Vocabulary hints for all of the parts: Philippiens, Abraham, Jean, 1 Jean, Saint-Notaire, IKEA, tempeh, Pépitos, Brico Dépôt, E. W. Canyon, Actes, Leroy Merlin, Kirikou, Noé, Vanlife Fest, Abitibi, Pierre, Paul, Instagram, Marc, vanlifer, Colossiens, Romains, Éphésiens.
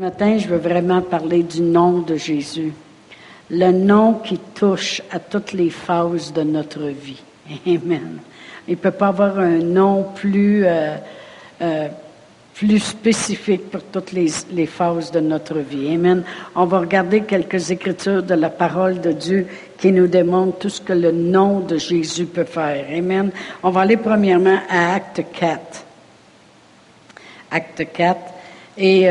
Ce matin, je veux vraiment parler du nom de Jésus. Le nom qui touche à toutes les phases de notre vie. Amen. Il ne peut pas avoir un nom plus spécifique pour toutes les phases de notre vie. Amen. On va regarder quelques écritures de la parole de Dieu qui nous démontrent tout ce que le nom de Jésus peut faire. Amen. On va aller premièrement à Actes 4. Actes 4. Et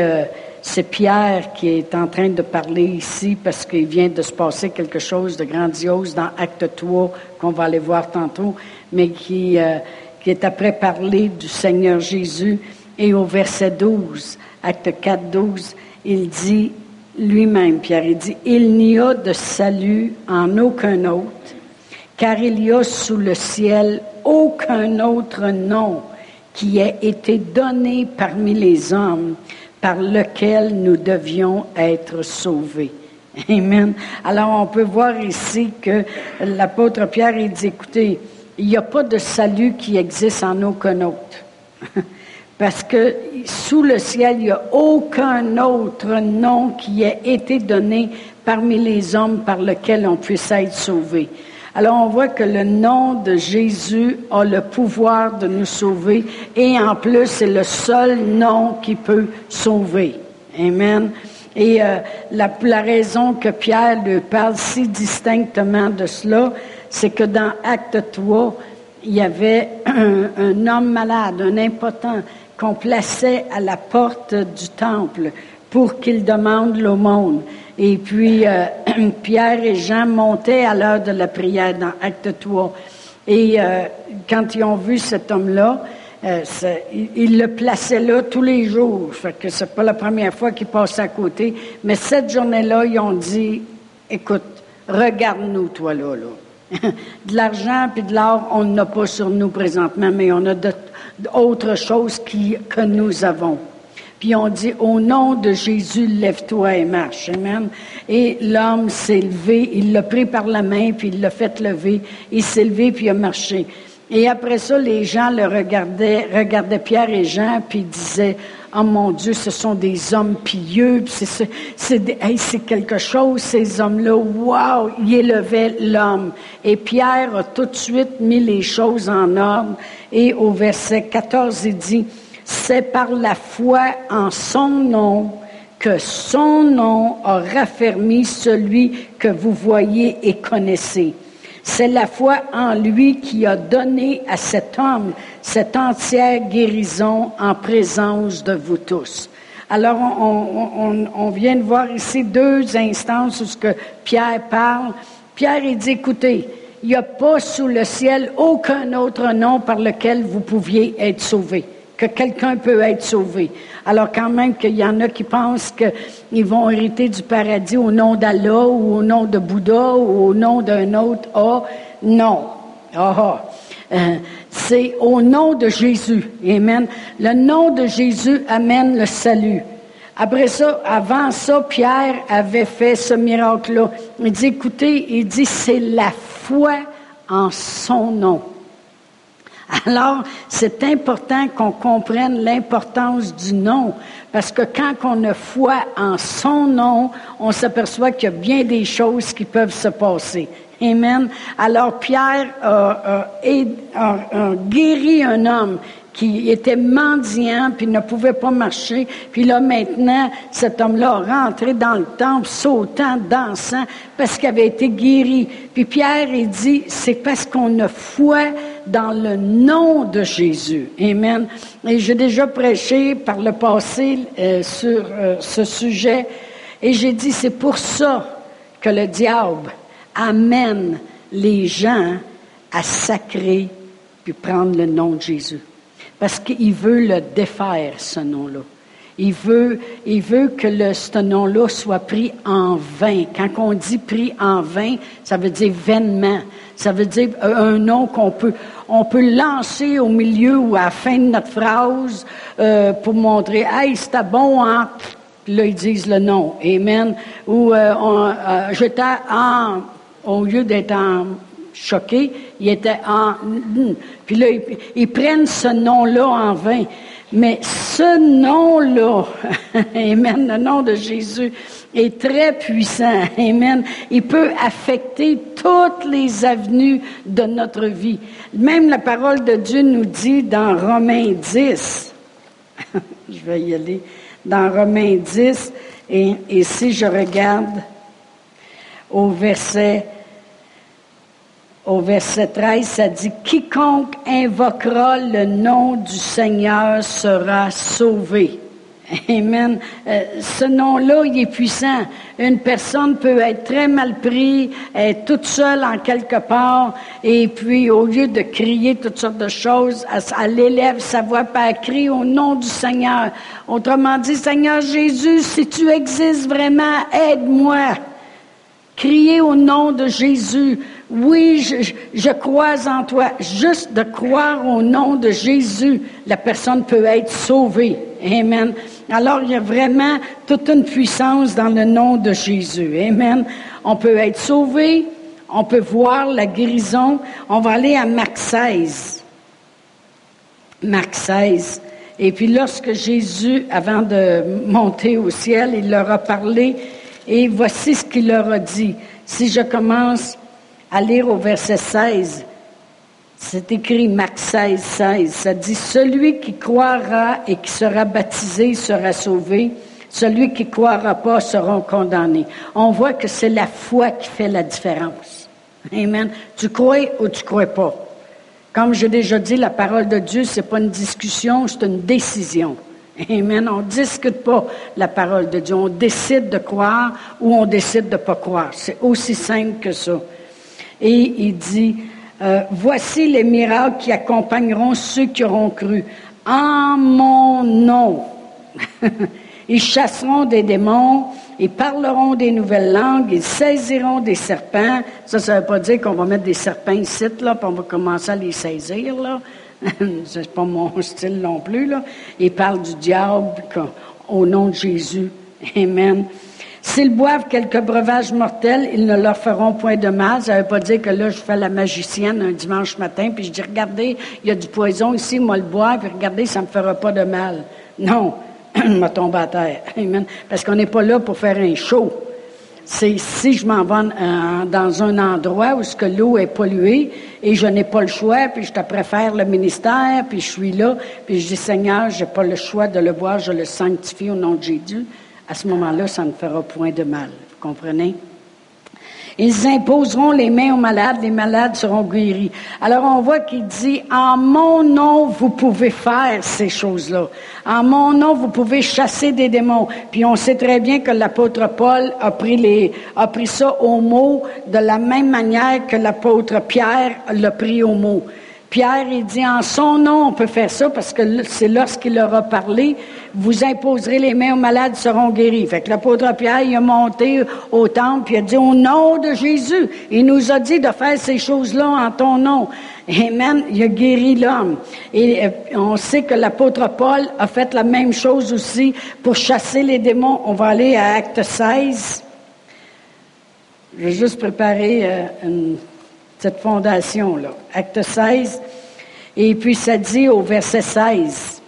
c'est Pierre qui est en train de parler ici parce qu'il vient de se passer quelque chose de grandiose dans Actes 3 qu'on va aller voir tantôt, mais qui est après parler du Seigneur Jésus. Et au verset 12, Actes 4, 12, il dit lui-même, Pierre, il dit « Il n'y a de salut en aucun autre, car il y a sous le ciel aucun autre nom qui ait été donné parmi les hommes, par lequel nous devions être sauvés. » Amen. Alors, on peut voir ici que l'apôtre Pierre, il dit, écoutez, il n'y a pas de salut qui existe en aucun autre. Parce que sous le ciel, il n'y a aucun autre nom qui ait été donné parmi les hommes par lequel on puisse être sauvé. Alors, on voit que le nom de Jésus a le pouvoir de nous sauver et en plus, c'est le seul nom qui peut sauver. Amen. Et la raison que Pierre lui parle si distinctement de cela, c'est que dans Actes 3, il y avait un homme malade, un impotent, qu'on plaçait à la porte du temple pour qu'il demande l'aumône. Et puis, Pierre et Jean montaient à l'heure de la prière dans Actes 3. Et quand ils ont vu cet homme-là, ils le plaçaient là tous les jours. Fait que c'est pas la première fois qu'ils passaient à côté. Mais cette journée-là, ils ont dit, « Écoute, regarde-nous, toi, là. De l'argent puis de l'or, on n'a pas sur nous présentement, mais on a d'autres choses que nous avons. » Puis on dit, au nom de Jésus, lève-toi et marche. Amen. Et l'homme s'est levé, il l'a pris par la main, puis il l'a fait lever. Il s'est levé, puis il a marché. Et après ça, les gens le regardaient Pierre et Jean, puis disaient, « Oh mon Dieu, ce sont des hommes pieux, puis c'est quelque chose, ces hommes-là. Wow! » Il élevait l'homme. Et Pierre a tout de suite mis les choses en ordre. Et au verset 14, il dit, c'est par la foi en son nom que son nom a raffermi celui que vous voyez et connaissez. C'est la foi en lui qui a donné à cet homme cette entière guérison en présence de vous tous. Alors, on vient de voir ici deux instances où ce que Pierre parle. Pierre, il dit, écoutez, il n'y a pas sous le ciel aucun autre nom par lequel vous pouviez être sauvés. Que quelqu'un peut être sauvé. Alors quand même qu'il y en a qui pensent qu'ils vont hériter du paradis au nom d'Allah ou au nom de Bouddha ou au nom d'un autre. Ah, non. C'est au nom de Jésus. Amen. Le nom de Jésus amène le salut. Après ça, avant ça, Pierre avait fait ce miracle-là. Il dit, écoutez, il dit, c'est la foi en son nom. Alors, c'est important qu'on comprenne l'importance du nom, parce que quand on a foi en son nom, on s'aperçoit qu'il y a bien des choses qui peuvent se passer. Amen. Alors, Pierre a guéri un homme qui était mendiant, puis ne pouvait pas marcher. Puis là, maintenant, cet homme-là a rentré dans le temple, sautant, dansant, parce qu'il avait été guéri. Puis Pierre, il dit, c'est parce qu'on a foi dans le nom de Jésus. Amen. Et j'ai déjà prêché par le passé sur ce sujet, et j'ai dit, c'est pour ça que le diable amène les gens à sacrer, puis prendre le nom de Jésus. Parce qu'il veut le défaire, ce nom-là. Il veut que ce nom-là soit pris en vain. Quand on dit pris en vain, ça veut dire vainement. Ça veut dire un nom qu'on peut lancer au milieu ou à la fin de notre phrase pour montrer « Hey, c'était bon, hein? » Puis là, ils disent le nom. Amen. Ou « J'étais en » au lieu d'être en choqués, ils étaient en... Puis là, ils prennent ce nom-là en vain. Mais ce nom-là, amen, le nom de Jésus, est très puissant, amen. Il peut affecter toutes les avenues de notre vie. Même la parole de Dieu nous dit dans Romains 10, je vais y aller, dans Romains 10, et si je regarde au verset 13, ça dit « Quiconque invoquera le nom du Seigneur sera sauvé ». Amen. Ce nom-là, il est puissant. Une personne peut être très mal prise, être toute seule en quelque part, et puis au lieu de crier toutes sortes de choses, elle élève sa voix par un cri au nom du Seigneur. Autrement dit, Seigneur Jésus, si tu existes vraiment, aide-moi. Crier au nom de Jésus. Oui, je crois en toi. Juste de croire au nom de Jésus, la personne peut être sauvée. Amen. Alors, il y a vraiment toute une puissance dans le nom de Jésus. Amen. On peut être sauvé. On peut voir la guérison. On va aller à Marc 16. Marc 16. Et puis, lorsque Jésus, avant de monter au ciel, il leur a parlé... Et voici ce qu'il leur a dit. Si je commence à lire au verset 16, c'est écrit Marc 16, 16. Ça dit, « Celui qui croira et qui sera baptisé sera sauvé. Celui qui ne croira pas sera condamné. » On voit que c'est la foi qui fait la différence. Amen. Tu crois ou tu ne crois pas. Comme j'ai déjà dit, la parole de Dieu, ce n'est pas une discussion, c'est une décision. Amen. On ne discute pas la parole de Dieu. On décide de croire ou on décide de ne pas croire. C'est aussi simple que ça. Et il dit, voici les miracles qui accompagneront ceux qui auront cru. En mon nom, ils chasseront des démons, ils parleront des nouvelles langues, ils saisiront des serpents. Ça ne veut pas dire qu'on va mettre des serpents ici, là, puis on va commencer à les saisir, là. C'est pas mon style non plus, là. Il parle du diable au nom de Jésus. Amen. S'ils boivent quelques breuvages mortels, ils ne leur feront point de mal. Ça ne veut pas dire que là, je fais la magicienne un dimanche matin, puis je dis, regardez, il y a du poison ici, moi le bois, puis regardez, ça ne me fera pas de mal. Non, je me tombe à terre. Amen. Parce qu'on n'est pas là pour faire un show. C'est si je m'en vais dans un endroit où ce que l'eau est polluée et je n'ai pas le choix, puis je te préfère le ministère, puis je suis là, puis je dis, Seigneur, je n'ai pas le choix de le boire, je le sanctifie au nom de Jésus. À ce moment-là, ça ne fera point de mal. Vous comprenez? Ils imposeront les mains aux malades seront guéris. Alors, on voit qu'il dit, en mon nom, vous pouvez faire ces choses-là. En mon nom, vous pouvez chasser des démons. Puis, on sait très bien que l'apôtre Paul a pris ça au mot de la même manière que l'apôtre Pierre l'a pris au mot. Pierre, il dit, en son nom, on peut faire ça, parce que c'est lorsqu'il leur a parlé, vous imposerez les mains aux malades, seront guéris. Fait que l'apôtre Pierre, il a monté au temple, puis il a dit, au nom de Jésus, il nous a dit de faire ces choses-là en ton nom. Amen, il a guéri l'homme. Et on sait que l'apôtre Paul a fait la même chose aussi pour chasser les démons. On va aller à Actes 16. Je vais juste préparer cette fondation-là. Acte 16. Et puis, ça dit au verset 16.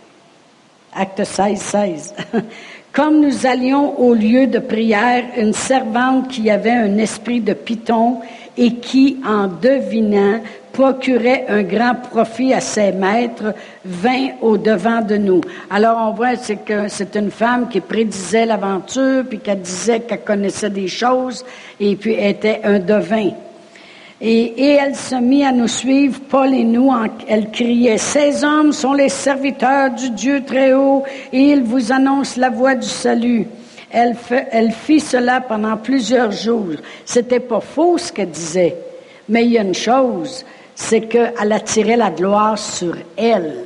Acte 16, 16. « Comme nous allions au lieu de prière, une servante qui avait un esprit de python et qui, en devinant, procurait un grand profit à ses maîtres, vint au-devant de nous. » Alors, on voit que c'est une femme qui prédisait l'aventure, puis qu'elle disait qu'elle connaissait des choses, et puis était un devin. Et elle se mit à nous suivre, Paul et nous, elle criait, « Ces hommes sont les serviteurs du Dieu très haut, et ils vous annoncent la voie du salut. » Elle fit cela pendant plusieurs jours. C'était pas faux ce qu'elle disait, mais il y a une chose, c'est qu'elle attirait la gloire sur elle.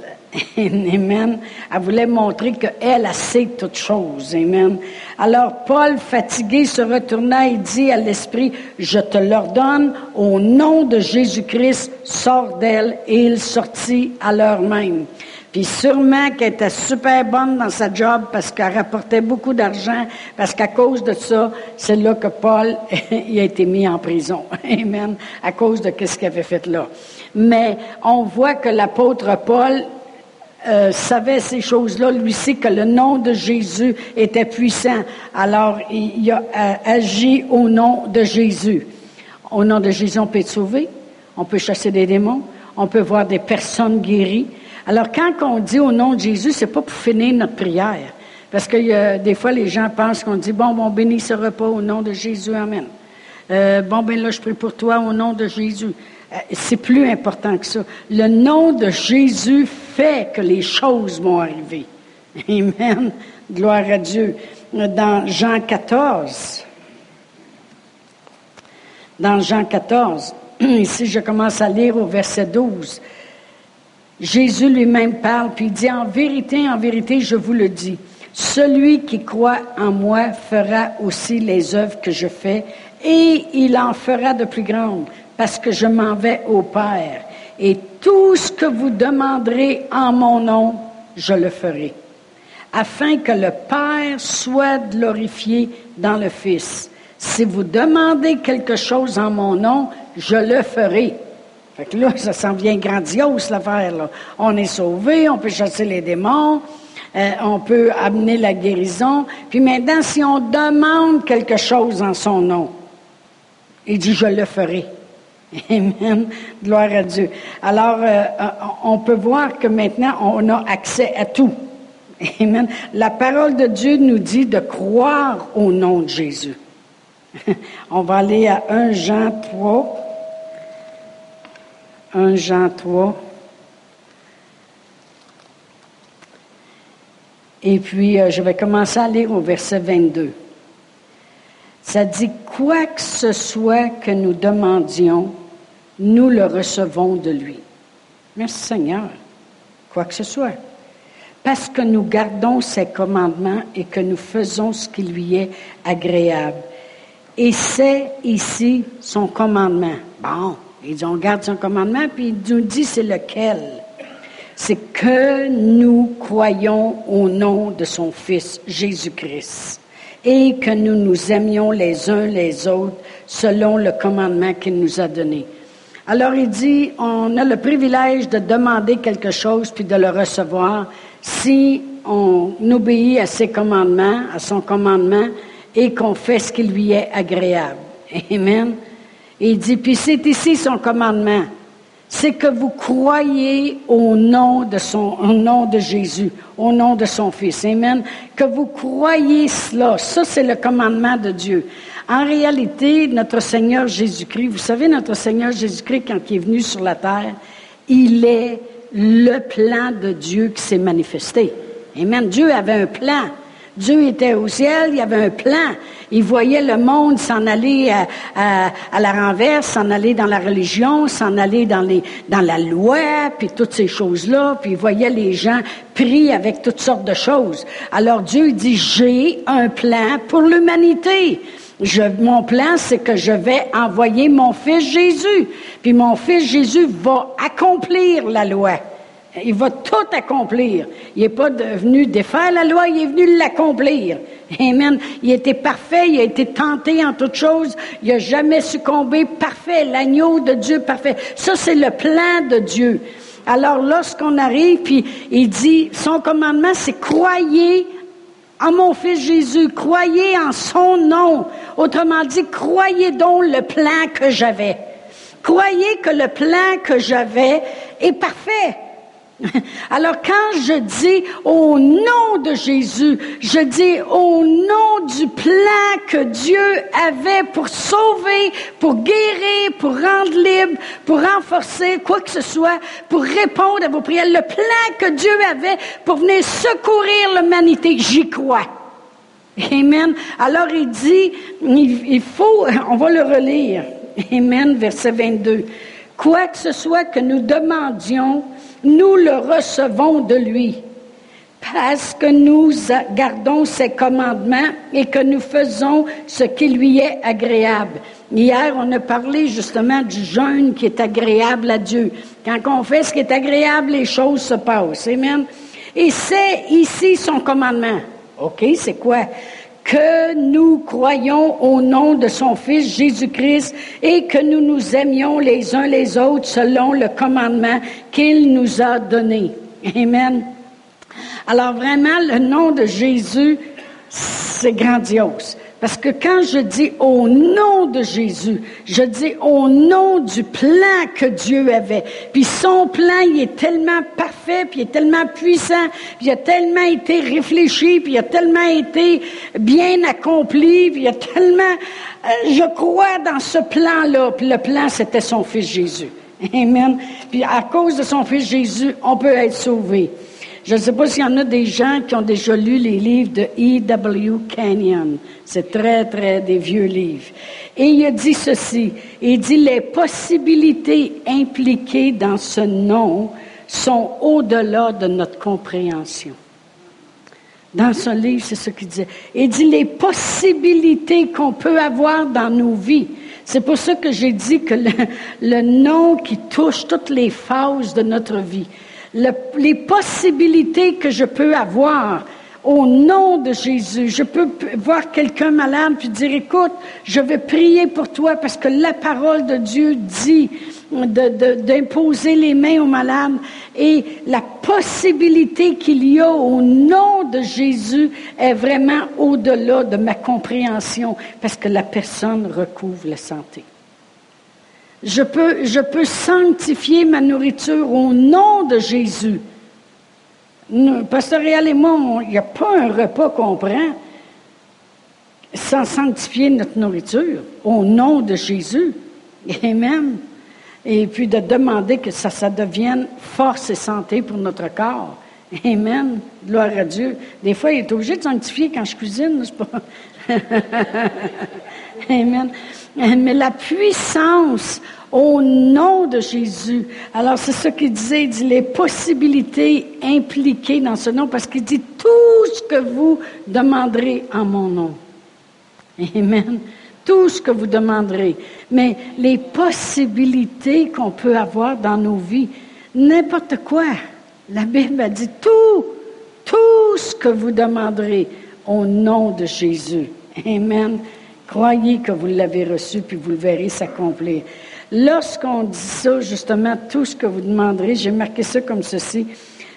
Amen. Elle voulait montrer qu'elle sait toutes choses. Amen. Alors, Paul, fatigué, se retourna et dit à l'esprit, « Je te l'ordonne, au nom de Jésus-Christ, sors d'elle. » Et il sortit à l'heure même. Puis sûrement qu'elle était super bonne dans sa job parce qu'elle rapportait beaucoup d'argent, parce qu'à cause de ça, c'est là que Paul il a été mis en prison. Amen. À cause de ce qu'il avait fait là. Mais on voit que l'apôtre Paul savait ces choses-là, lui aussi, que le nom de Jésus était puissant. Alors, il a agi au nom de Jésus. Au nom de Jésus, on peut être sauvé, on peut chasser des démons, on peut voir des personnes guéries. Alors, quand on dit au nom de Jésus, c'est pas pour finir notre prière. Parce que des fois, les gens pensent qu'on dit, bon, bénis ce repas au nom de Jésus, amen. Bon, je prie pour toi au nom de Jésus. C'est plus important que ça. Le nom de Jésus fait que les choses vont arriver. Amen. Gloire à Dieu. Dans Jean 14, ici je commence à lire au verset 12. Jésus lui-même parle, puis il dit « en vérité, je vous le dis, celui qui croit en moi fera aussi les œuvres que je fais, et il en fera de plus grandes, parce que je m'en vais au Père. Et tout ce que vous demanderez en mon nom, je le ferai, afin que le Père soit glorifié dans le Fils. Si vous demandez quelque chose en mon nom, je le ferai. » Fait que là, ça s'en vient grandiose, l'affaire, là. On est sauvé, on peut chasser les démons, on peut amener la guérison. Puis maintenant, si on demande quelque chose en son nom, il dit « je le ferai ». Amen. Gloire à Dieu. Alors, on peut voir que maintenant, on a accès à tout. Amen. La parole de Dieu nous dit de croire au nom de Jésus. On va aller à 1 Jean 3, et puis je vais commencer à lire au verset 22. Ça dit, « Quoi que ce soit que nous demandions, nous le recevons de lui. » Merci Seigneur, quoi que ce soit. « Parce que nous gardons ses commandements et que nous faisons ce qui lui est agréable. » Et c'est ici son commandement. Bon. Ils ont gardé son commandement, puis il nous dit c'est lequel. C'est que nous croyons au nom de son Fils, Jésus-Christ, et que nous nous aimions les uns les autres selon le commandement qu'il nous a donné. Alors il dit, on a le privilège de demander quelque chose puis de le recevoir si on obéit à ses commandements, à son commandement, et qu'on fait ce qui lui est agréable. Amen. Et il dit, puis c'est ici son commandement, c'est que vous croyez au nom de Jésus, au nom de son Fils. Amen. Que vous croyez cela, ça c'est le commandement de Dieu. En réalité, notre Seigneur Jésus-Christ, vous savez, notre Seigneur Jésus-Christ, quand il est venu sur la terre, il est le plan de Dieu qui s'est manifesté. Amen. Dieu avait un plan. Dieu était au ciel, il y avait un plan. Il voyait le monde s'en aller à la renverse, s'en aller dans la religion, s'en aller dans la loi, puis toutes ces choses-là. Puis il voyait les gens pris avec toutes sortes de choses. Alors Dieu dit, j'ai un plan pour l'humanité. Mon plan, c'est que je vais envoyer mon Fils Jésus. Puis mon Fils Jésus va accomplir la loi. Il va tout accomplir. Il n'est pas venu défaire la loi, il est venu l'accomplir. Amen. Il était parfait, il a été tenté en toutes choses, il n'a jamais succombé. Parfait, l'agneau de Dieu parfait. Ça, c'est le plan de Dieu. Alors, lorsqu'on arrive, puis il dit, son commandement, c'est « croyez en mon Fils Jésus, croyez en son nom ». Autrement dit, croyez donc le plan que j'avais. Croyez que le plan que j'avais est parfait. Alors, quand je dis au nom de Jésus, je dis au nom du plan que Dieu avait pour sauver, pour guérir, pour rendre libre, pour renforcer, quoi que ce soit, pour répondre à vos prières, le plan que Dieu avait pour venir secourir l'humanité, j'y crois. Amen. Alors, il dit, on va le relire. Amen, verset 22. « Quoi que ce soit que nous demandions, nous le recevons de lui, parce que nous gardons ses commandements et que nous faisons ce qui lui est agréable. Hier, on a parlé justement du jeûne qui est agréable à Dieu. Quand on fait ce qui est agréable, les choses se passent. Amen. Et c'est ici son commandement. OK, c'est quoi? Que nous croyons au nom de son Fils Jésus-Christ et que nous nous aimions les uns les autres selon le commandement qu'il nous a donné. Amen. Alors vraiment, le nom de Jésus, c'est grandiose. Parce que quand je dis au nom de Jésus, je dis au nom du plan que Dieu avait. Puis son plan, il est tellement parfait, puis il est tellement puissant, puis il a tellement été réfléchi, puis il a tellement été bien accompli, puis il a tellement... je crois dans ce plan-là. Puis le plan, c'était son Fils Jésus. Amen. Puis à cause de son Fils Jésus, on peut être sauvé. Je ne sais pas s'il y en a des gens qui ont déjà lu les livres de E. W. Canyon. C'est très des vieux livres. Et il a dit ceci, il dit « Les possibilités impliquées dans ce nom sont au-delà de notre compréhension. » Dans ce livre, c'est ce qu'il disait. Il dit « Les possibilités qu'on peut avoir dans nos vies. » C'est pour ça que j'ai dit que le nom qui touche toutes les phases de notre vie. Les possibilités que je peux avoir au nom de Jésus. Je peux voir quelqu'un malade puis dire, écoute, je vais prier pour toi parce que la parole de Dieu dit d'imposer les mains aux malades. Et la possibilité qu'il y a au nom de Jésus est vraiment au-delà de ma compréhension parce que la personne recouvre la santé. Je peux sanctifier ma nourriture au nom de Jésus. Nous, Pasteur Réal et moi, il n'y a pas un repas qu'on prend sans sanctifier notre nourriture au nom de Jésus. Amen. Et puis de demander que ça devienne force et santé pour notre corps. Amen. Gloire à Dieu. Des fois, il est obligé de sanctifier quand je cuisine, n'est-ce pas? Amen. Mais la puissance au nom de Jésus. Alors, c'est ce qu'il disait, il dit les possibilités impliquées dans ce nom, parce qu'il dit tout ce que vous demanderez en mon nom. Amen. Tout ce que vous demanderez. Mais les possibilités qu'on peut avoir dans nos vies, n'importe quoi. La Bible a dit tout ce que vous demanderez au nom de Jésus. Amen. Croyez que vous l'avez reçu, puis vous le verrez s'accomplir. Lorsqu'on dit ça, justement, tout ce que vous demanderez, j'ai marqué ça comme ceci,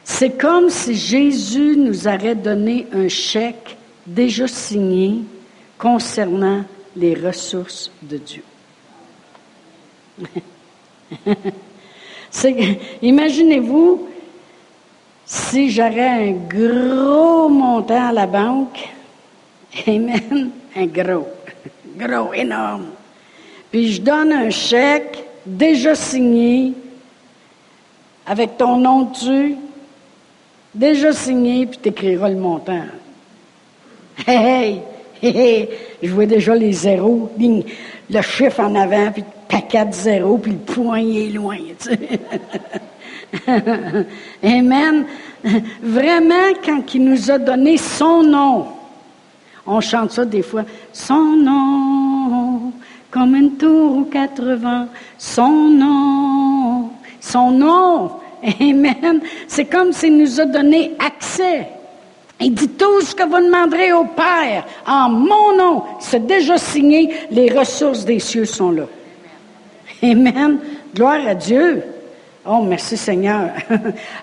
c'est comme si Jésus nous aurait donné un chèque déjà signé concernant les ressources de Dieu. Imaginez-vous, si j'aurais un gros montant à la banque, amen, un gros, énorme. Puis je donne un chèque déjà signé, avec ton nom dessus, déjà signé, puis tu écriras le montant. Hey, je vois déjà les zéros, le chiffre en avant, puis le paquet de zéros, puis le point est loin, tu sais. Amen. Vraiment, quand il nous a donné son nom, on chante ça des fois. Son nom, comme une tour aux quatre vents. Son nom, amen. C'est comme s'il nous a donné accès. Il dit, tout ce que vous demanderez au Père, en mon nom, c'est déjà signé, les ressources des cieux sont là. Amen. Gloire à Dieu. Oh, merci Seigneur.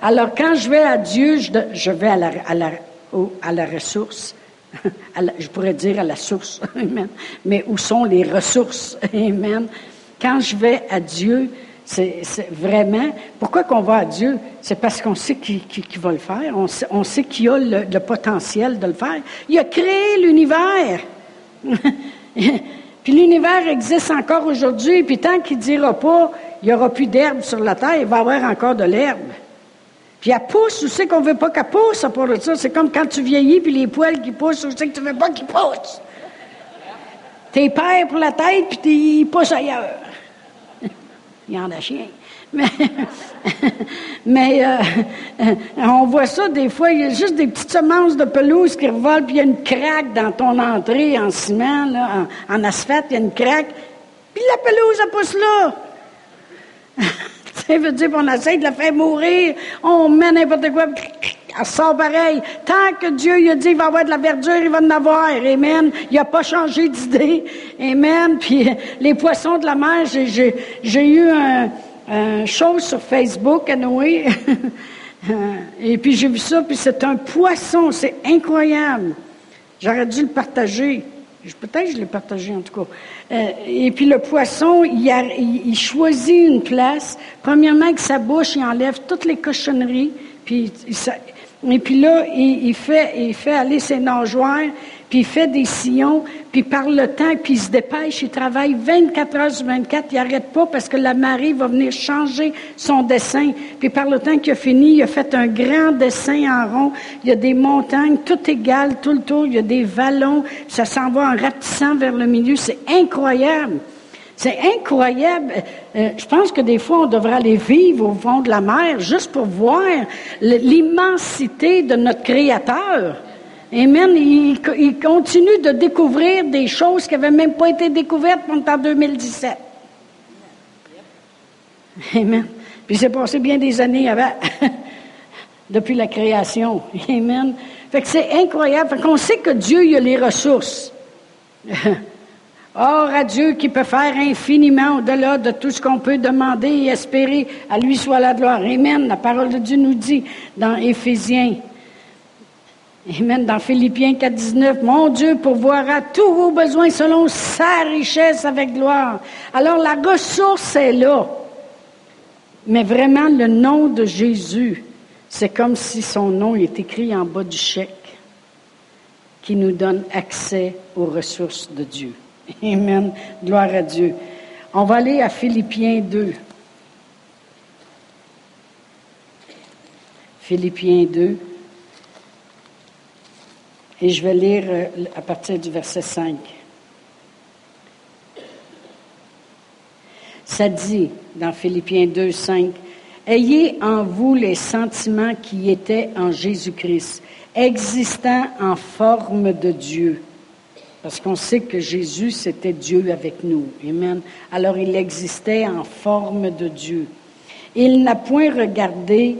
Alors, quand je vais à Dieu, je vais à la ressource. Je pourrais dire à la source, amen. Mais où sont les ressources, amen. Quand je vais à Dieu, c'est vraiment... Pourquoi qu'on va à Dieu? C'est parce qu'on sait qui va le faire. On sait qu'il a le potentiel de le faire. Il a créé l'univers. Puis l'univers existe encore aujourd'hui. Puis tant qu'il ne dira pas, il n'y aura plus d'herbe sur la terre, il va y avoir encore de l'herbe. Puis elle pousse, où c'est qu'on ne veut pas qu'elle pousse, à part de ça. C'est comme quand tu vieillis, puis les poils qui poussent, où c'est que tu ne veux pas qu'ils poussent. T'es père pour la tête, puis ils poussent ailleurs. Il y en a chien. Mais on voit ça des fois, il y a juste des petites semences de pelouse qui revolent, puis il y a une craque dans ton entrée en ciment, là, en asphalte, il y a une craque. Puis la pelouse, elle pousse là. Ça veut dire qu'on essaie de la faire mourir. On met n'importe quoi. Elle sort pareil. Tant que Dieu il a dit qu'il va y avoir de la verdure, il va en avoir. Amen. Il n'a pas changé d'idée. Amen. Puis les poissons de la mer, j'ai eu une chose sur Facebook à Noé. Et puis j'ai vu ça, puis c'est un poisson. C'est incroyable. J'aurais dû le partager. Peut-être que je l'ai partagé, en tout cas. Et puis le poisson, il choisit une place. Premièrement, avec sa bouche, il enlève toutes les cochonneries. Puis là, il fait aller ses nageoires, puis il fait des sillons, puis par le temps, puis il se dépêche, il travaille 24 heures sur 24, il n'arrête pas parce que la marée va venir changer son dessin. Puis par le temps qu'il a fini, il a fait un grand dessin en rond, il y a des montagnes, tout égales, tout le tour, il y a des vallons, ça s'en va en rapetissant vers le milieu, c'est incroyable. C'est incroyable. Je pense que des fois, on devrait aller vivre au fond de la mer juste pour voir l'immensité de notre Créateur. Amen. Il continue de découvrir des choses qui n'avaient même pas été découvertes pendant 2017. Amen. Puis c'est passé bien des années avant, depuis la création. Amen. Fait que c'est incroyable. Fait qu'on sait que Dieu, il a les ressources. Or à Dieu qui peut faire infiniment au-delà de tout ce qu'on peut demander et espérer, à lui soit la gloire. Amen. La parole de Dieu nous dit dans Éphésiens, amen, dans Philippiens 4:19, « Mon Dieu pourvoira tous vos besoins selon sa richesse avec gloire. » Alors la ressource est là. Mais vraiment, le nom de Jésus, c'est comme si son nom est écrit en bas du chèque qui nous donne accès aux ressources de Dieu. Amen. Gloire à Dieu. On va aller à Philippiens 2. Philippiens 2. Et je vais lire à partir du verset 5. Ça dit, dans Philippiens 2, 5, « Ayez en vous les sentiments qui étaient en Jésus-Christ, existant en forme de Dieu. » Parce qu'on sait que Jésus, c'était Dieu avec nous. Amen. Alors, il existait en forme de Dieu. Il n'a point regardé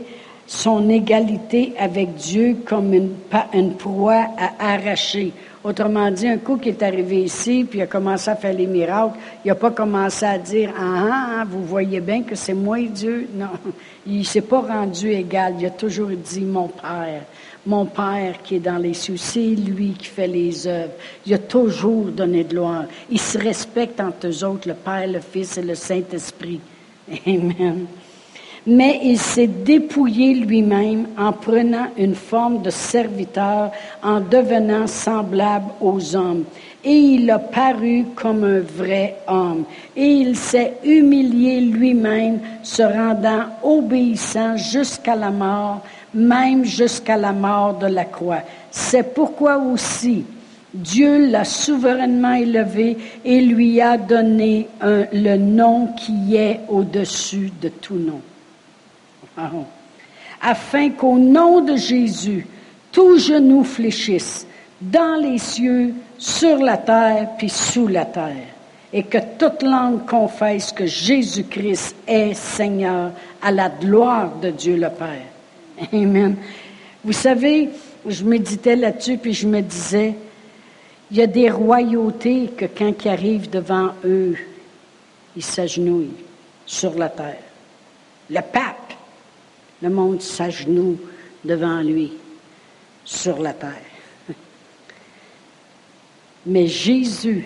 son égalité avec Dieu comme une proie à arracher. Autrement dit, un coup qui est arrivé ici, puis il a commencé à faire les miracles, il n'a pas commencé à dire « Ah, vous voyez bien que c'est moi Dieu. » Non, il ne s'est pas rendu égal. Il a toujours dit « Mon Père ». Mon Père qui est dans les cieux, c'est lui qui fait les œuvres. Il a toujours donné de gloire. Il se respecte entre eux autres, le Père, le Fils et le Saint-Esprit. Amen. Mais il s'est dépouillé lui-même en prenant une forme de serviteur, en devenant semblable aux hommes. Et il a paru comme un vrai homme. Et il s'est humilié lui-même, se rendant obéissant jusqu'à la mort, même jusqu'à la mort de la croix. C'est pourquoi aussi Dieu l'a souverainement élevé et lui a donné le nom qui est au-dessus de tout nom. Afin qu'au nom de Jésus, tout genou fléchisse dans les cieux, sur la terre, puis sous la terre. Et que toute langue confesse que Jésus-Christ est Seigneur à la gloire de Dieu le Père. Amen. Vous savez, je méditais là-dessus, puis je me disais, il y a des royautés que quand ils arrivent devant eux, ils s'agenouillent sur la terre. Le pape, le monde s'agenouille devant lui sur la terre. Mais Jésus,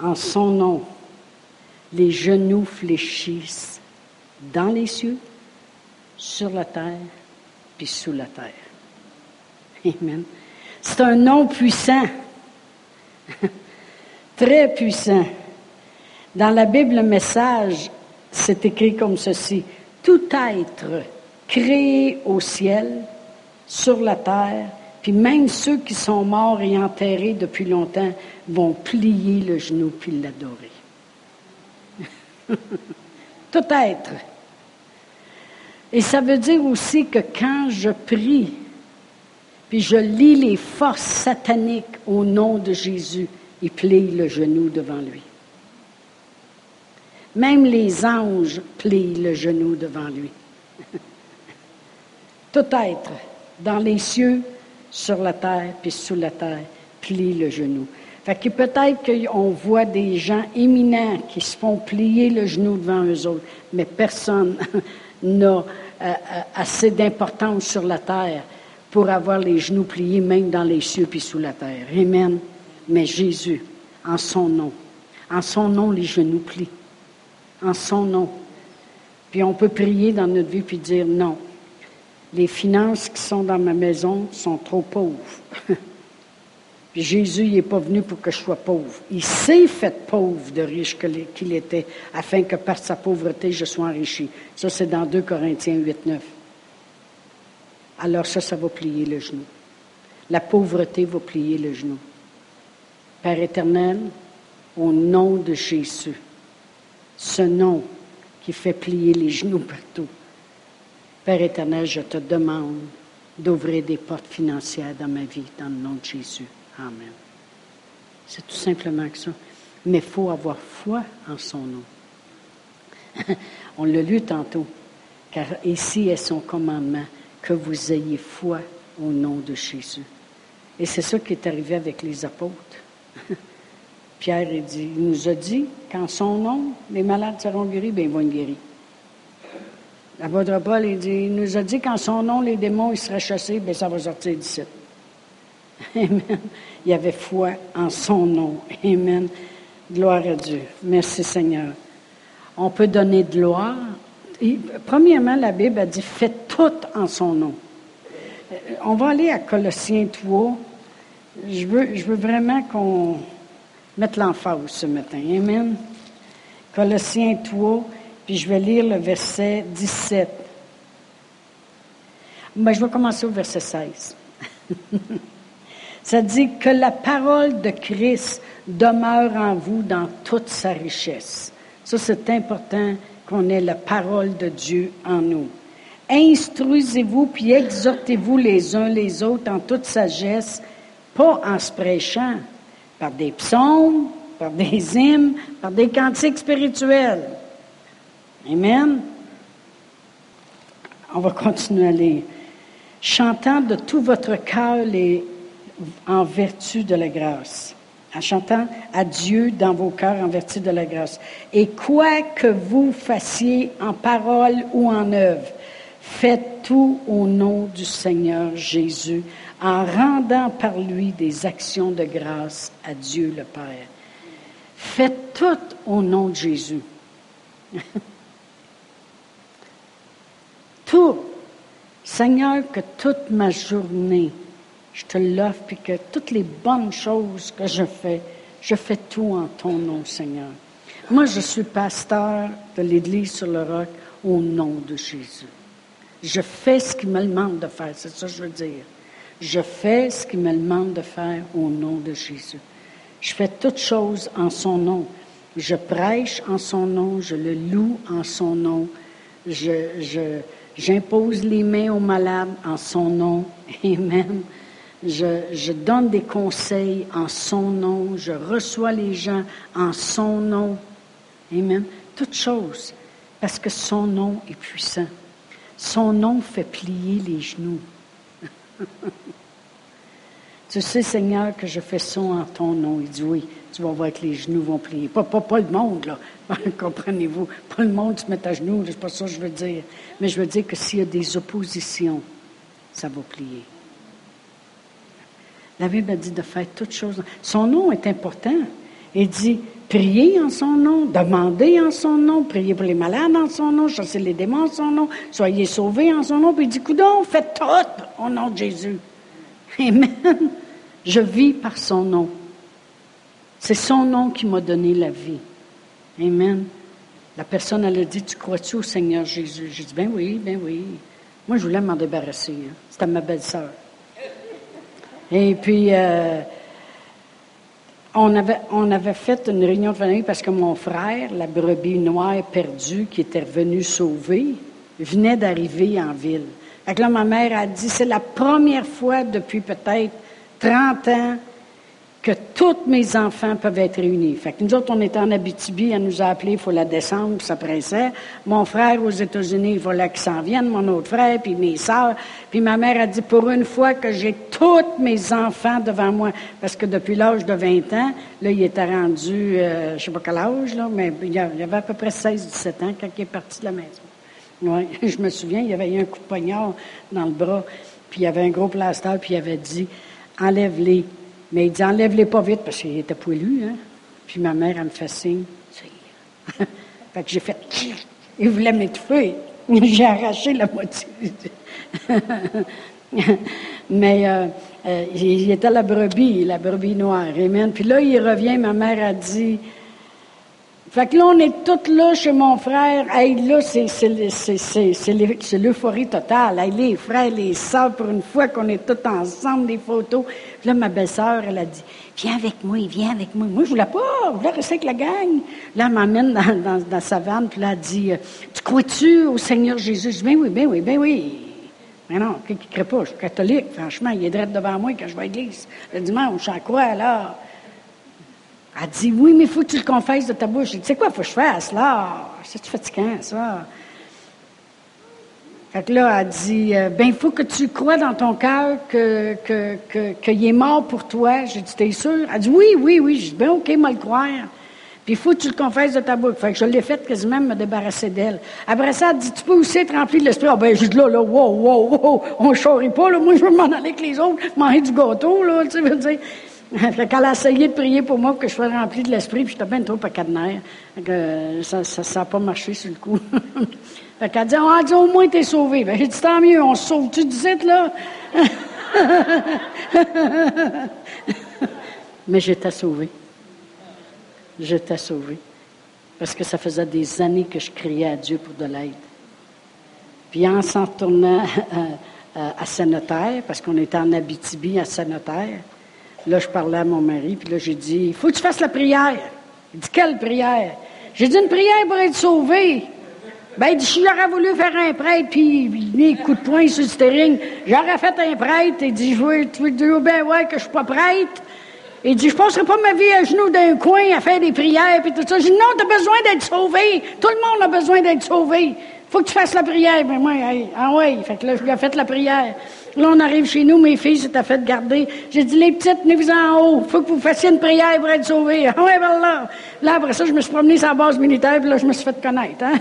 en son nom, les genoux fléchissent dans les cieux, sur la terre, puis sous la terre. Amen. C'est un nom puissant, très puissant. Dans la Bible, le message, c'est écrit comme ceci. Tout être créé au ciel, sur la terre, puis même ceux qui sont morts et enterrés depuis longtemps vont plier le genou puis l'adorer. Tout être. Et ça veut dire aussi que quand je prie, puis je lis les forces sataniques au nom de Jésus, il plie le genou devant lui. Même les anges plient le genou devant lui. Tout être, dans les cieux, sur la terre, puis sous la terre, plie le genou. Fait que peut-être qu'on voit des gens éminents qui se font plier le genou devant eux autres, mais personne n'a assez d'importance sur la terre pour avoir les genoux pliés, même dans les cieux, puis sous la terre. Amen. Mais Jésus, en son nom, les genoux plient. En son nom. Puis on peut prier dans notre vie puis dire non. Les finances qui sont dans ma maison sont trop pauvres. Puis Jésus, il n'est pas venu pour que je sois pauvre. Il s'est fait pauvre de riche qu'il était, afin que par sa pauvreté, je sois enrichi. Ça, c'est dans 2 Corinthiens 8, 9. Alors ça va plier le genou. La pauvreté va plier le genou. Père éternel, au nom de Jésus, ce nom qui fait plier les genoux partout. Père éternel, je te demande d'ouvrir des portes financières dans ma vie, dans le nom de Jésus. Amen. C'est tout simplement que ça. Mais il faut avoir foi en son nom. On l'a lu tantôt. Car ici est son commandement, que vous ayez foi au nom de Jésus. Et c'est ça qui est arrivé avec les apôtres. Pierre, il nous a dit qu'en son nom, les malades seront guéris, bien, ils vont être guéris. L'apôtre Paul, il nous a dit qu'en son nom, les démons, ils seraient chassés, bien, ça va sortir d'ici. Amen. Il y avait foi en son nom. Amen. Gloire à Dieu. Merci, Seigneur. On peut donner de gloire. Et, premièrement, la Bible a dit « Faites tout en son nom ». On va aller à Colossiens 3. Je veux vraiment qu'on... mettre l'emphase ce matin. Amen. Colossiens 3, puis je vais lire le verset 17. Ben, je vais commencer au verset 16. Ça dit que la parole de Christ demeure en vous dans toute sa richesse. Ça, c'est important qu'on ait la parole de Dieu en nous. Instruisez-vous puis exhortez-vous les uns les autres en toute sagesse, pas en se prêchant, par des psaumes, par des hymnes, par des cantiques spirituels. Amen. On va continuer à lire. Chantant de tout votre cœur en vertu de la grâce. En chantant à Dieu dans vos cœurs en vertu de la grâce. Et quoi que vous fassiez en parole ou en œuvre, faites tout au nom du Seigneur Jésus, en rendant par lui des actions de grâce à Dieu le Père. Faites tout au nom de Jésus. Tout. Seigneur, que toute ma journée, je te l'offre, puis que toutes les bonnes choses que je fais tout en ton nom, Seigneur. Moi, je suis pasteur de l'Église sur le roc au nom de Jésus. Je fais ce qu'il me demande de faire, c'est ça que je veux dire. Je fais ce qu'il me demande de faire au nom de Jésus. Je fais toutes choses en son nom. Je prêche en son nom, je le loue en son nom. J'impose les mains aux malades en son nom. Amen. Je donne des conseils en son nom. Je reçois les gens en son nom. Amen. Toutes choses. Parce que son nom est puissant. Son nom fait plier les genoux. Tu sais, Seigneur, que je fais ça en ton nom. Il dit, oui, tu vas voir que les genoux vont plier. Pas le monde, là, comprenez-vous. Pas le monde, tu mets à genoux, c'est pas ça que je veux dire. Mais je veux dire que s'il y a des oppositions, ça va plier. La Bible a dit de faire toutes choses. Son nom est important. Il dit, priez en son nom, demandez en son nom, priez pour les malades en son nom, chassez les démons en son nom, soyez sauvés en son nom, puis il dit, coudonc, faites tout au nom de Jésus. Amen. Je vis par son nom. C'est son nom qui m'a donné la vie. Amen. La personne, elle a dit, tu crois-tu au Seigneur Jésus? J'ai dit, ben oui, ben oui. Moi, je voulais m'en débarrasser. Hein. C'était ma belle-sœur. Et puis... On avait fait une réunion de famille parce que mon frère, la brebis noire perdue qui était revenue sauver, venait d'arriver en ville. Fait que là, ma mère a dit, c'est la première fois depuis peut-être 30 ans que tous mes enfants peuvent être réunis. Fait que nous autres, on était en Abitibi, elle nous a appelés, il faut la descendre, puis ça pressait. Mon frère aux États-Unis, il fallait qu'il s'en vienne, mon autre frère, puis mes sœurs. Puis ma mère a dit, pour une fois que j'ai tous mes enfants devant moi, parce que depuis l'âge de 20 ans, là, il était rendu, je sais pas quel âge, là, mais il avait à peu près 16-17 ans quand il est parti de la maison. Oui, je me souviens, il y avait eu un coup de poignard dans le bras, puis il y avait un gros plaster, puis il avait dit, enlève-les. Mais il dit, enlève-les pas vite, parce qu'il était poilu, hein. Puis ma mère, elle me fait signe. Fait que j'ai fait, il voulait m'étouffer. J'ai arraché la moitié. Mais il était la brebis noire. Amen. Puis là, il revient, ma mère a dit, fait que là, on est tous là chez mon frère. Hey, là, c'est l'euphorie totale. Hey, les frères, les sœurs, pour une fois qu'on est tous ensemble, des photos. Puis là, ma belle-sœur, elle a dit, viens avec moi, viens avec moi. Moi, je voulais pas, je voulais rester avec la gang. Là, elle m'emmène dans sa vanne, puis là, elle dit, tu crois-tu au Seigneur Jésus? Je dis, ben oui. Mais non, qui ne crée pas, je suis catholique, franchement, il est direct devant moi quand je vais à l'église. Le dimanche, j'en crois, alors. Elle dit, oui, mais il faut que tu le confesses de ta bouche. J'ai dit, c'est quoi, il faut que je fasse, là? C'est fatigant, ça. Fait que là, elle dit, ben, il faut que tu crois dans ton cœur qu'il est mort pour toi. J'ai dit, t'es sûr? Elle dit, oui. J'ai dit, ben, OK, moi le croire. Puis il faut que tu le confesses de ta bouche. Fait que je l'ai fait quasiment me débarrasser d'elle. Après ça, elle dit, tu peux aussi être rempli de l'esprit. Ah, ben, j'ai dit, là, wow, on ne choirait pas, là. Moi, je veux m'en aller avec les autres, manger du gâteau, là, tu veux dire. Quand elle a essayé de prier pour moi, que je sois rempli de l'esprit, puis j'étais bien trop à quatre nerfs. Ça n'a pas marché sur le coup. Fait qu'elle dit, on a dit, au moins t'es sauvé. Ben, j'ai dit, tant mieux, on se sauve. Tu disais, là? Mais j'étais sauvé. Parce que ça faisait des années que je criais à Dieu pour de l'aide. Puis en s'en retournant à Saint-Notaire, parce qu'on était en Abitibi à Saint-Notaire, là, je parlais à mon mari, puis là, j'ai dit, il faut que tu fasses la prière. Il dit, quelle prière? J'ai dit, une prière pour être sauvé. Ben, il dit, si j'aurais voulu faire un prêtre, puis des coups de poing sur le steering, j'aurais fait un prêtre. Il dit, tu veux dire, ben ouais, que je suis pas prêtre. Il dit, je passerai pas ma vie à genoux d'un coin à faire des prières, puis tout ça. J'ai dit, non, t'as besoin d'être sauvé. Tout le monde a besoin d'être sauvé. Faut que tu fasses la prière. Ben, moi, ah ouais. Fait que là, je lui ai fait la prière. Là, on arrive chez nous, mes filles s'étaient fait garder. J'ai dit, les petites, venez-vous-en en haut. Faut que vous fassiez une prière pour être sauvés. Ah ouais, ben là. Là, après ça, je me suis promenée sur la base militaire, puis là, je me suis fait connaître, hein.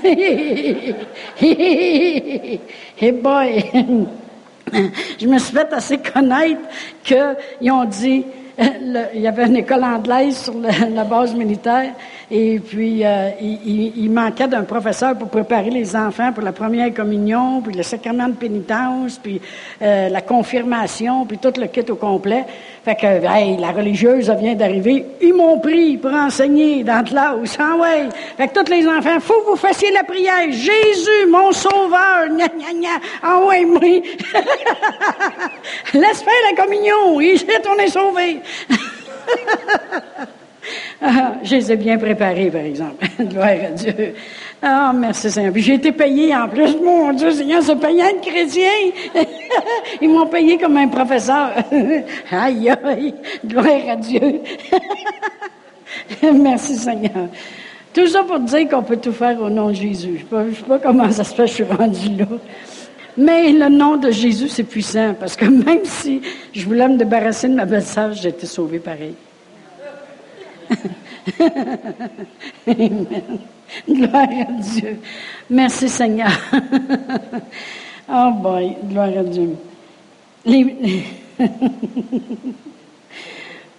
Hey boy. Je me suis fait assez connaître qu'ils ont dit, il y avait une école anglaise sur la base militaire, et puis il manquait d'un professeur pour préparer les enfants pour la première communion, puis le sacrement de pénitence, puis la confirmation, puis tout le kit au complet. Fait que, hey, la religieuse vient d'arriver, ils m'ont pris pour enseigner dans le classe, hein, ouais. Fait que tous les enfants, faut que vous fassiez la prière, Jésus, mon sauveur, gna gna gna, ah ouais, moi, laisse faire la communion, ici, on est sauvés. Ah, je les ai bien préparés, par exemple. Gloire à Dieu. Ah, merci Seigneur. Puis j'ai été payé en plus. Mon Dieu Seigneur, ce payant de chrétien. Ils m'ont payé comme un professeur. Aïe, aïe. Gloire à Dieu. Merci Seigneur. Tout ça pour dire qu'on peut tout faire au nom de Jésus. Je ne sais pas comment ça se fait, je suis rendue là. Mais le nom de Jésus, c'est puissant, parce que même si je voulais me débarrasser de ma belle-sœur, j'étais sauvée pareil. Amen. Gloire à Dieu. Merci Seigneur. Oh boy, gloire à Dieu.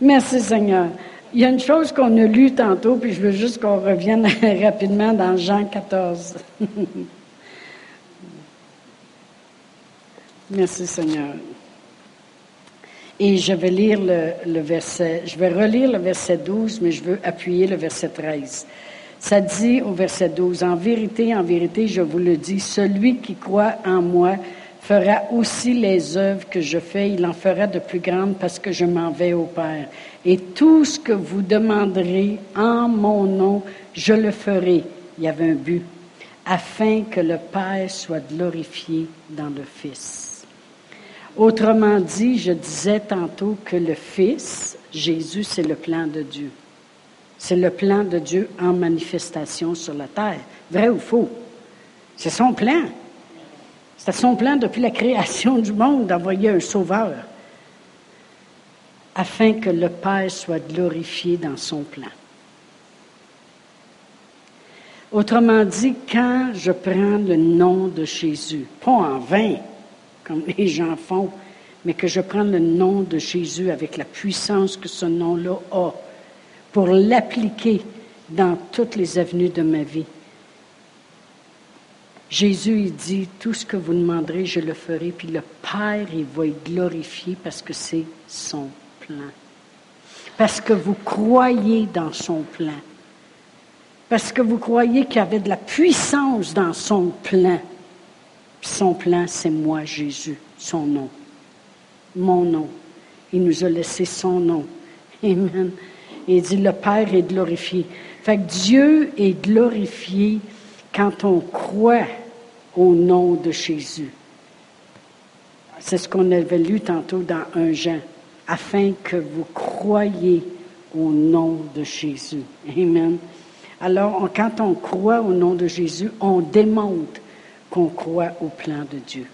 Merci Seigneur. Il y a une chose qu'on a lue tantôt, puis je veux juste qu'on revienne rapidement dans Jean 14. Merci Seigneur. Et je vais lire le verset, je vais relire le verset 12, mais je veux appuyer le verset 13. Ça dit au verset 12, « en vérité, je vous le dis, celui qui croit en moi fera aussi les œuvres que je fais, il en fera de plus grandes parce que je m'en vais au Père. Et tout ce que vous demanderez en mon nom, je le ferai. » Il y avait un but. « Afin que le Père soit glorifié dans le Fils. » Autrement dit, je disais tantôt que le Fils, Jésus, c'est le plan de Dieu. C'est le plan de Dieu en manifestation sur la terre. Vrai ou faux? C'est son plan. C'était son plan depuis la création du monde d'envoyer un sauveur afin que le Père soit glorifié dans son plan. Autrement dit, quand je prends le nom de Jésus, pas en vain, comme les gens font, mais que je prends le nom de Jésus avec la puissance que ce nom-là a, pour l'appliquer dans toutes les avenues de ma vie. Jésus, il dit, tout ce que vous demanderez, je le ferai, puis le Père, il va être glorifié parce que c'est son plan. Parce que vous croyez dans son plan. Parce que vous croyez qu'il y avait de la puissance dans son plan. Puis son plan, c'est moi, Jésus, son nom, mon nom. Il nous a laissé son nom. Amen. Et il dit, le Père est glorifié. Fait que Dieu est glorifié quand on croit au nom de Jésus. C'est ce qu'on avait lu tantôt dans 1 Jean. Afin que vous croyiez au nom de Jésus. Amen. Alors, quand on croit au nom de Jésus, on démontre qu'on croit au plan de Dieu.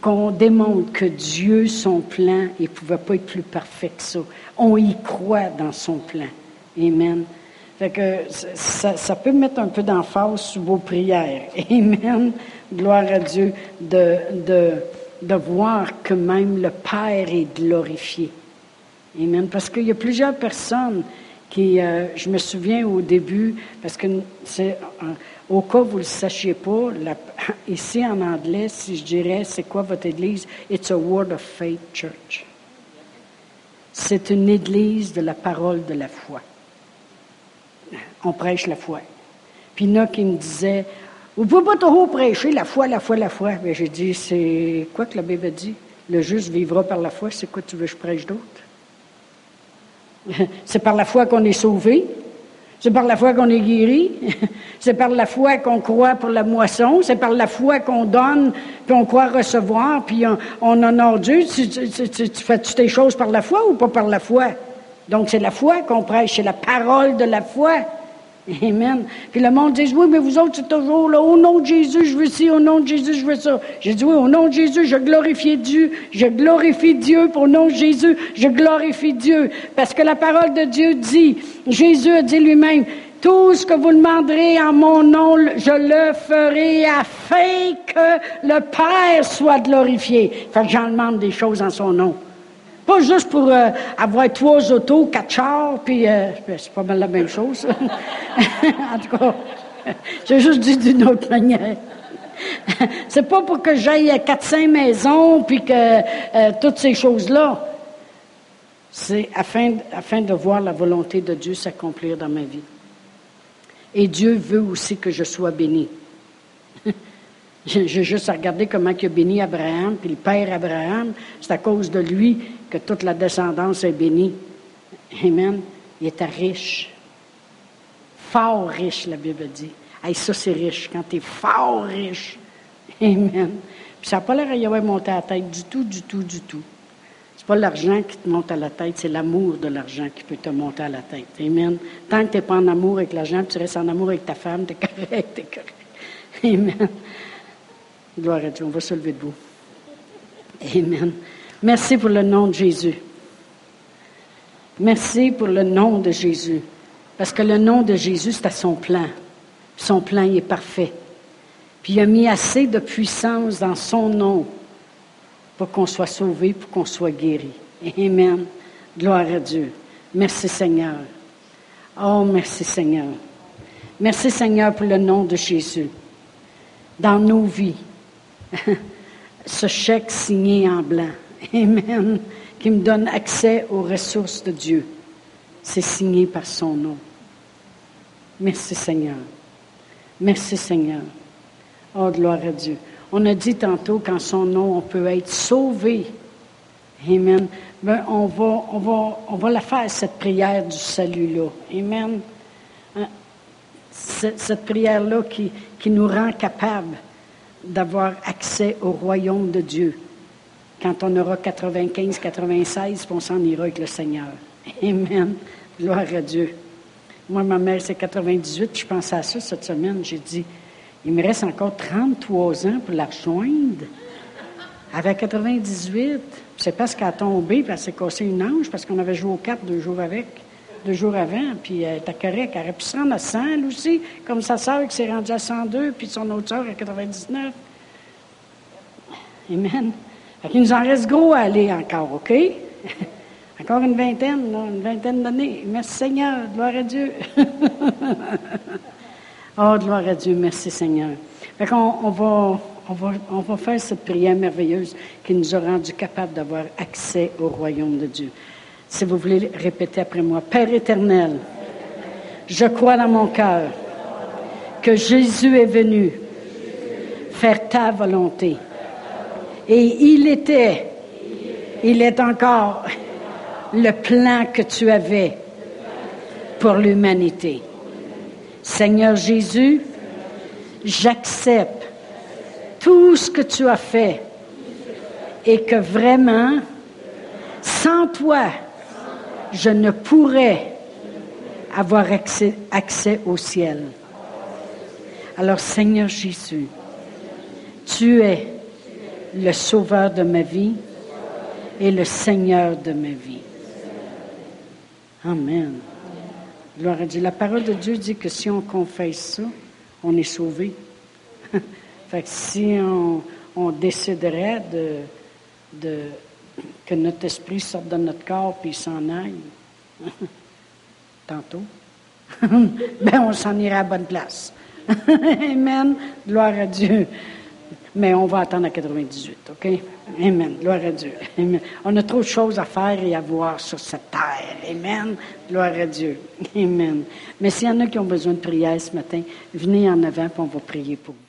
Qu'on démontre que Dieu, son plan, il ne pouvait pas être plus parfait que ça. On y croit dans son plan. Amen. Fait que ça peut mettre un peu d'emphase sur vos prières. Amen. Gloire à Dieu de voir que même le Père est glorifié. Amen. Parce qu'il y a plusieurs personnes qui, je me souviens au début, parce que c'est... Au cas où vous ne le sachiez pas, ici en anglais, si je dirais, c'est quoi votre église? It's a Word of Faith Church. C'est une église de la parole de la foi. On prêche la foi. Puis il y en a qui me disaient, vous ne pouvez pas toujours prêcher la foi, la foi, la foi. Mais j'ai dit, c'est quoi que la Bible dit? Le juste vivra par la foi, c'est quoi tu veux que je prêche d'autre? C'est par la foi qu'on est sauvé. C'est par la foi qu'on est guéri, c'est par la foi qu'on croit pour la moisson, c'est par la foi qu'on donne, puis on croit recevoir, puis on honore Dieu. Tu fais-tu tes choses par la foi ou pas par la foi? Donc, c'est la foi qu'on prêche, c'est la parole de la foi. Amen. Puis le monde dit, oui, mais vous autres, c'est toujours là, au nom de Jésus, je veux ci, au nom de Jésus, je veux ça. J'ai dit, oui, au nom de Jésus, je glorifie Dieu, pour au nom de Jésus, je glorifie Dieu. Parce que la parole de Dieu dit, Jésus a dit lui-même, tout ce que vous demanderez en mon nom, je le ferai afin que le Père soit glorifié. Fait que j'en demande des choses en son nom. Pas juste pour avoir 3 autos, 4 chars, puis c'est pas mal la même chose. En tout cas, j'ai juste dit d'une autre manière. C'est pas pour que j'aille à 4-5 maisons, puis que toutes ces choses-là. C'est afin de voir la volonté de Dieu s'accomplir dans ma vie. Et Dieu veut aussi que je sois béni. J'ai juste à regarder comment il a béni Abraham, puis le père Abraham, c'est à cause de lui que toute la descendance est bénie. Amen. Il était riche. Fort riche, la Bible dit. Hey, ça, c'est riche. Quand t'es fort riche. Amen. Puis ça n'a pas l'air d'y avoir monté à la tête du tout, du tout, du tout. C'est pas l'argent qui te monte à la tête, c'est l'amour de l'argent qui peut te monter à la tête. Amen. Tant que t'es pas en amour avec l'argent, tu restes en amour avec ta femme, t'es correct, t'es correct. Amen. Gloire à Dieu, on va se lever debout. Amen. Merci pour le nom de Jésus. Merci pour le nom de Jésus. Parce que le nom de Jésus, c'est à son plan. Son plan, il est parfait. Puis il a mis assez de puissance dans son nom pour qu'on soit sauvé, pour qu'on soit guéri. Amen. Gloire à Dieu. Merci Seigneur. Oh, merci Seigneur. Merci Seigneur pour le nom de Jésus. Dans nos vies. Ce chèque signé en blanc, Amen, qui me donne accès aux ressources de Dieu, c'est signé par son nom. Merci Seigneur. Merci Seigneur. Oh, gloire à Dieu. On a dit tantôt qu'en son nom, on peut être sauvé. Amen. Ben, on va la faire, cette prière du salut-là. Amen. Cette prière-là qui nous rend capables d'avoir accès au royaume de Dieu, Quand on aura 95, 96, on s'en ira avec le Seigneur. Amen. Gloire à Dieu. Moi, ma mère, c'est 98, puis je pensais à ça cette semaine. J'ai dit, il me reste encore 33 ans pour la rejoindre. Elle avait 98. C'est parce qu'elle a tombé, puis elle s'est cassée une hanche, parce qu'on avait joué au cap deux jours avant, puis elle était correcte. Elle aurait pu se rendre à 100, elle aussi, comme sa sœur qui s'est rendue à 102, puis son autre sœur à 99. Amen. Fait qu'il nous en reste gros à aller encore, OK? Encore une vingtaine d'années. Merci Seigneur, gloire à Dieu. Oh, gloire à Dieu, merci Seigneur. Fait qu'on va faire cette prière merveilleuse qui nous a rendus capables d'avoir accès au royaume de Dieu. Si vous voulez répéter après moi, Père éternel, je crois dans mon cœur que Jésus est venu faire ta volonté. Et il est encore le plan que tu avais pour l'humanité. Seigneur Jésus, j'accepte tout ce que tu as fait et que vraiment, sans toi, je ne pourrais avoir accès au ciel. Alors Seigneur Jésus, tu es le sauveur de ma vie et le Seigneur de ma vie. Amen. Gloire à Dieu. La parole de Dieu dit que si on confesse ça, on est sauvé. Fait que si on déciderait que notre esprit sorte de notre corps puis il s'en aille, tantôt, ben on s'en ira à la bonne place. Amen. Gloire à Dieu. Mais on va attendre à 98, OK? Amen. Gloire à Dieu. Amen. On a trop de choses à faire et à voir sur cette terre. Amen. Gloire à Dieu. Amen. Mais s'il y en a qui ont besoin de prière ce matin, venez en avant et on va prier pour vous.